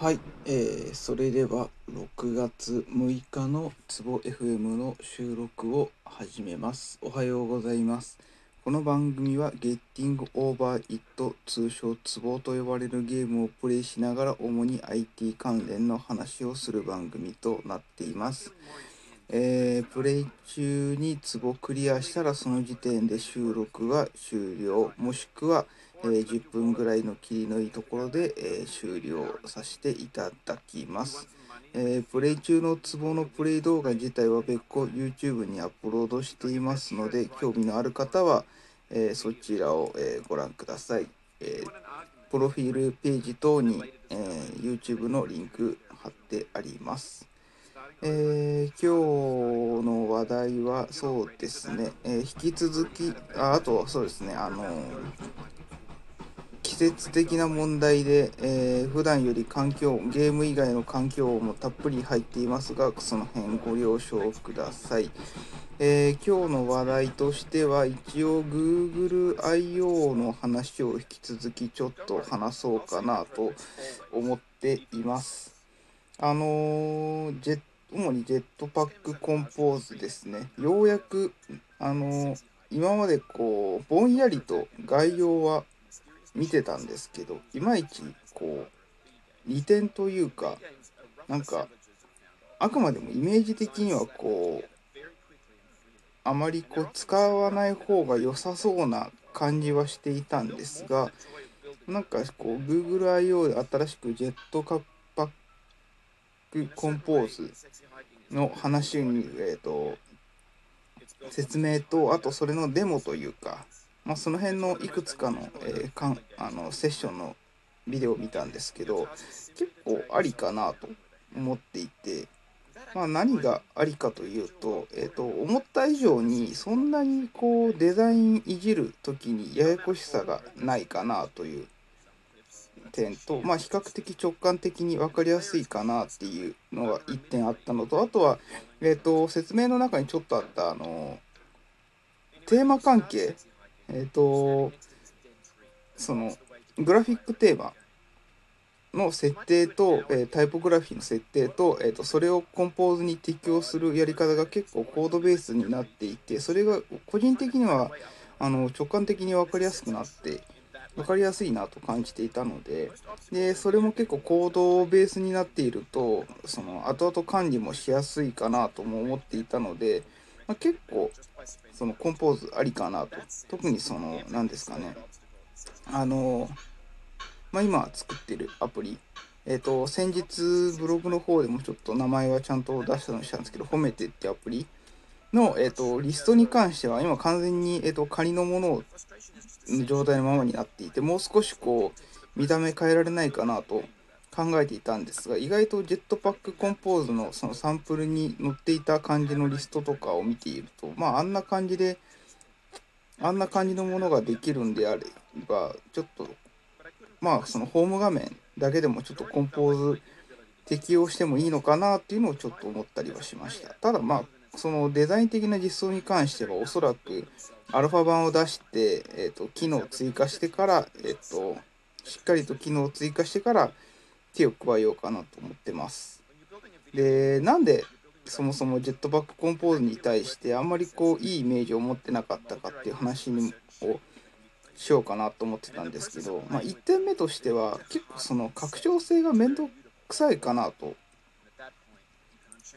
はい、それでは6月6日のつぼ FM の収録を始めます。おはようございます。この番組は Getting Over It、通称つぼと呼ばれるゲームをプレイしながら主に IT 関連の話をする番組となっています。プレイ中にツボクリアしたらその時点で収録は終了、もしくは、10分ぐらいの切りのいいところで、終了させていただきます。プレイ中のツボのプレイ動画自体は別個 YouTube にアップロードしていますので、興味のある方は、そちらを、ご覧ください。プロフィールページ等に、YouTube のリンク貼ってあります。今日の話題はそうですね、引き続き、あとそうですね、季節的な問題で、普段よりゲーム以外の環境もたっぷり入っていますが、その辺ご了承ください。今日の話題としては、一応 Google I/O の話を引き続きちょっと話そうかなと思っています。主にJetpack Compose ですね。ようやく、今までこう、ぼんやりと概要は見てたんですけど、いまいち、こう、利点というか、なんか、あくまでもイメージ的にはこう、あまりこう、使わない方が良さそうな感じはしていたんですが、なんかこう、Google I/O で新しくJetpack Compose の話に、説明と、あとそれのデモというか、その辺のいくつかの、セッションのビデオを見たんですけど、結構ありかなと思っていて、何がありかというと、思った以上にそんなにこうデザインいじるときにややこしさがないかなという点と、比較的直感的に分かりやすいかなっていうのが1点あったのと、あとは、説明の中にちょっとあったテーマ関係、そのグラフィックテーマの設定と、タイポグラフィーの設定と、それをコンポーズに適用するやり方が結構コードベースになっていて、それが個人的には直感的に分かりやすいなと感じていたので、それも結構コードベースになっていると、その後々管理もしやすいかなとも思っていたので、結構そのコンポーズありかなと。特にその何ですかね、今作ってるアプリ、先日ブログの方でもちょっと名前はちゃんと出したのにしたんですけど、褒めてってアプリの、リストに関しては今完全に、仮のものを状態のままになっていて、もう少しこう見た目変えられないかなと考えていたんですが、意外とJetpack Compose のそのサンプルに載っていた感じのリストとかを見ていると、あんな感じのものができるんであれば、ちょっとそのホーム画面だけでもちょっとコンポーズ適用してもいいのかなっていうのをちょっと思ったりはしました。ただそのデザイン的な実装に関しては、おそらくアルファ版を出して、機能を追加してから、しっかりと機能を追加してから手を加えようかなと思ってます。で、なんでそもそもJetpack Composeに対してあんまりこういいイメージを持ってなかったかっていう話をしようかなと思ってたんですけど、1点目としては結構その拡張性が面倒くさいかなと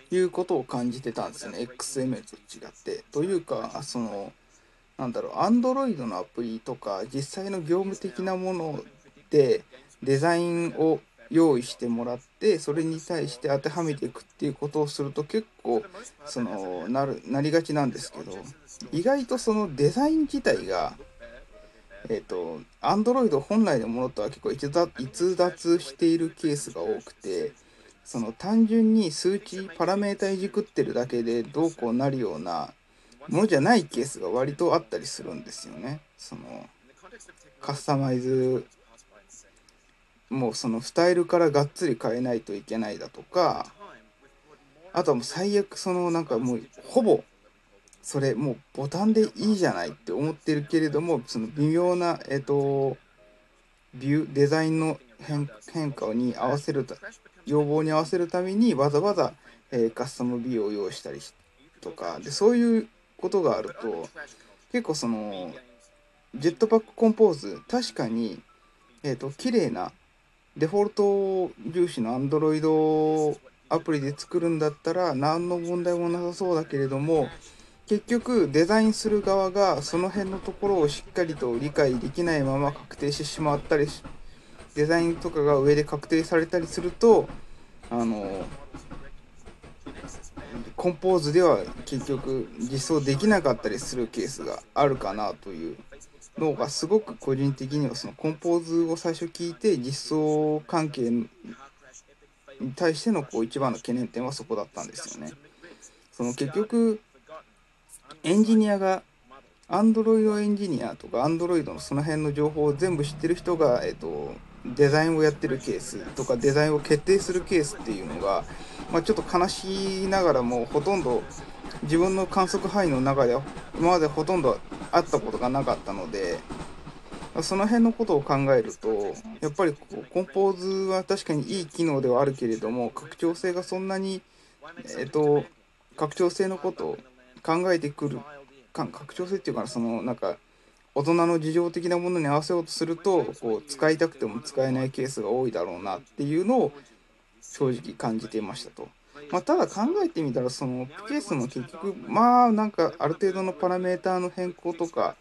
いうことを感じてたんですよね。XML と違って。というか、Android のアプリとか、実際の業務的なもので、デザインを用意してもらって、それに対して当てはめていくっていうことをすると、結構、なりがちなんですけど、意外とそのデザイン自体が、Android 本来のものとは結構逸脱しているケースが多くて、その単純にパラメータいじくってるだけでどうこうなるようなものじゃないケースが割とあったりするんですよね。そのカスタマイズ、もうそのスタイルからがっつり変えないといけないだとか、あとはもう最悪もうほぼそれもうボタンでいいじゃないって思ってるけれども、その微妙なデザインの変化に合わせる要望に合わせるためにわざわざ、カスタム B を用意したりとかで、そういうことがあると結構そのJetpack Compose、確かに綺麗なデフォルト重視の Android アプリで作るんだったら何の問題もなさそうだけれども、結局デザインする側がその辺のところをしっかりと理解できないまま確定してしまったり、デザインとかが上で確定されたりすると、コンポーズでは結局実装できなかったりするケースがあるかなというのが、すごく個人的にはそのコンポーズを最初聞いて実装関係に対しての一番の懸念点はそこだったんですよね。その結局エンジニアが Android エンジニアとか Android のその辺の情報を全部知ってる人が、デザインをやってるケースとかデザインを決定するケースっていうのが、ちょっと悲しいながらもほとんど自分の観測範囲の中では今までほとんどあったことがなかったので、その辺のことを考えるとやっぱりコンポーズは確かにいい機能ではあるけれども、拡張性がそんなに、拡張性のことを考えてくる、拡張性っていうか、そのなんか大人の事情的なものに合わせようとすると使いたくても使えないケースが多いだろうなっていうのを正直感じていましたと。ただ考えてみたらそのケースも結局なんかある程度のパラメータの変更とか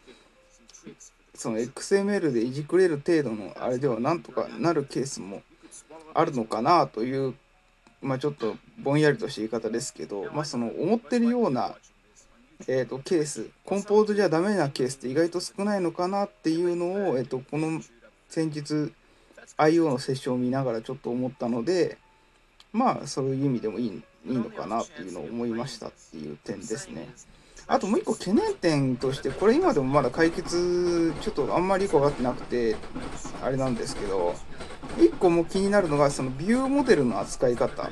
その XML でいじくれる程度のあれではなんとかなるケースもあるのかなという、ちょっとぼんやりとした言い方ですけど、その思ってるようなケース、コンポーズじゃダメなケースって意外と少ないのかなっていうのを、この先日 I/O のセッションを見ながらちょっと思ったので、そういう意味でもいいのかなっていうのを思いましたっていう点ですね。あともう一個懸念点として、これ今でもまだ解決ちょっとあんまりよく分かってなくてあれなんですけど、一個も気になるのがそのビューモデルの扱い方。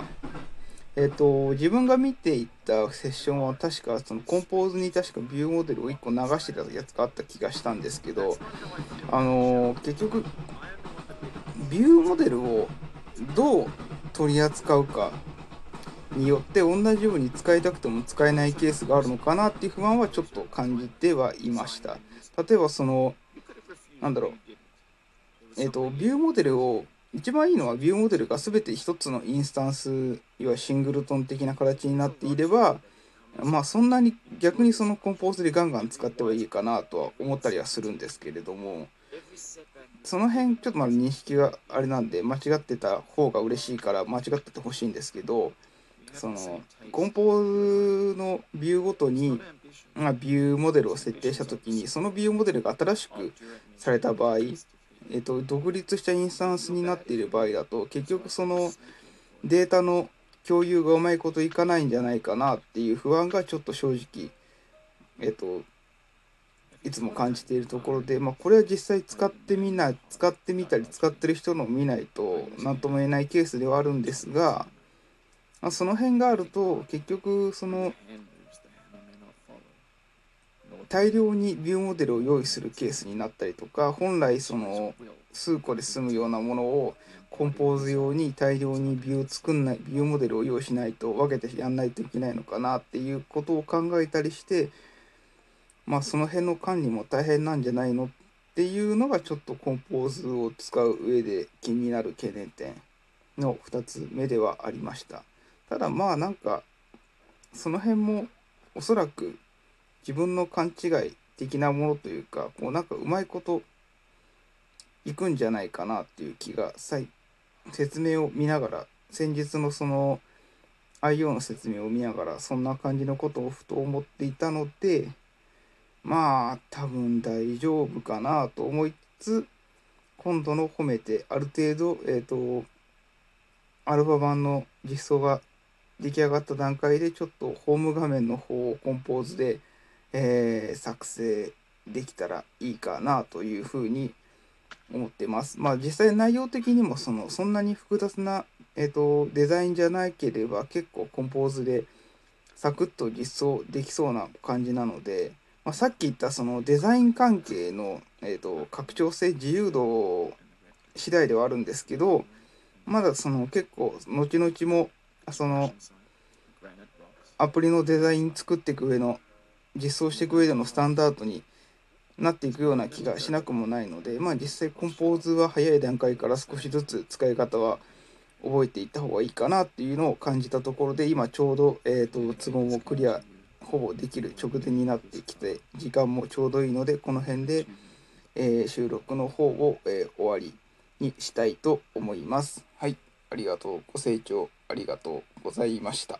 自分が見ていたセッションは確かそのコンポーズに確かビューモデルを1個流してたやつがあった気がしたんですけど、結局ビューモデルをどう取り扱うかによって同じように使いたくても使えないケースがあるのかなっていう不安はちょっと感じてはいました。例えばそのビューモデルを一番いいのはビューモデルが全て一つのインスタンス、要はシングルトン的な形になっていれば、そんなに逆にそのコンポーズでガンガン使ってはいいかなとは思ったりはするんですけれども、その辺ちょっとまだ認識があれなんで間違ってた方が嬉しいから間違っててほしいんですけど、そのコンポーズのビューごとにビューモデルを設定した時にそのビューモデルが新しくされた場合、独立したインスタンスになっている場合だと結局そのデータの共有がうまいこといかないんじゃないかなっていう不安がちょっと正直、いつも感じているところで、これは実際使ってみたり使ってる人のを見ないと何とも言えないケースではあるんですが、その辺があると結局その大量にビューモデルを用意するケースになったりとか、本来その数個で済むようなものをコンポーズ用に大量にビューモデルを用意しないと分けてやんないといけないのかなっていうことを考えたりして、その辺の管理も大変なんじゃないのっていうのがちょっとコンポーズを使う上で気になる懸念点の2つ目ではありました。ただなんかその辺もおそらく自分の勘違い的なものというか、うまいこといくんじゃないかなっていう気が、説明を見ながら、先日のその I/O の説明を見ながらそんな感じのことをふと思っていたので、多分大丈夫かなと思いつつ、今度の褒めてある程度アルファ版の実装が出来上がった段階でちょっとホーム画面の方をコンポーズで作成できたらいいかなというふうに思ってます。実際内容的にもそんなに複雑な、デザインじゃなければ結構コンポーズでサクッと実装できそうな感じなので、さっき言ったそのデザイン関係の拡張性、自由度次第ではあるんですけど、まだその結構後々もそのアプリのデザイン作っていく上の実装していく上でのスタンダードになっていくような気がしなくもないので、まあ実際コンポーズは早い段階から少しずつ使い方は覚えていった方がいいかなっていうのを感じたところで、今ちょうどツボもクリアほぼできる直前になってきて、時間もちょうどいいのでこの辺で収録の方を終わりにしたいと思います。はい、ありがとう。ご清聴ありがとうございました。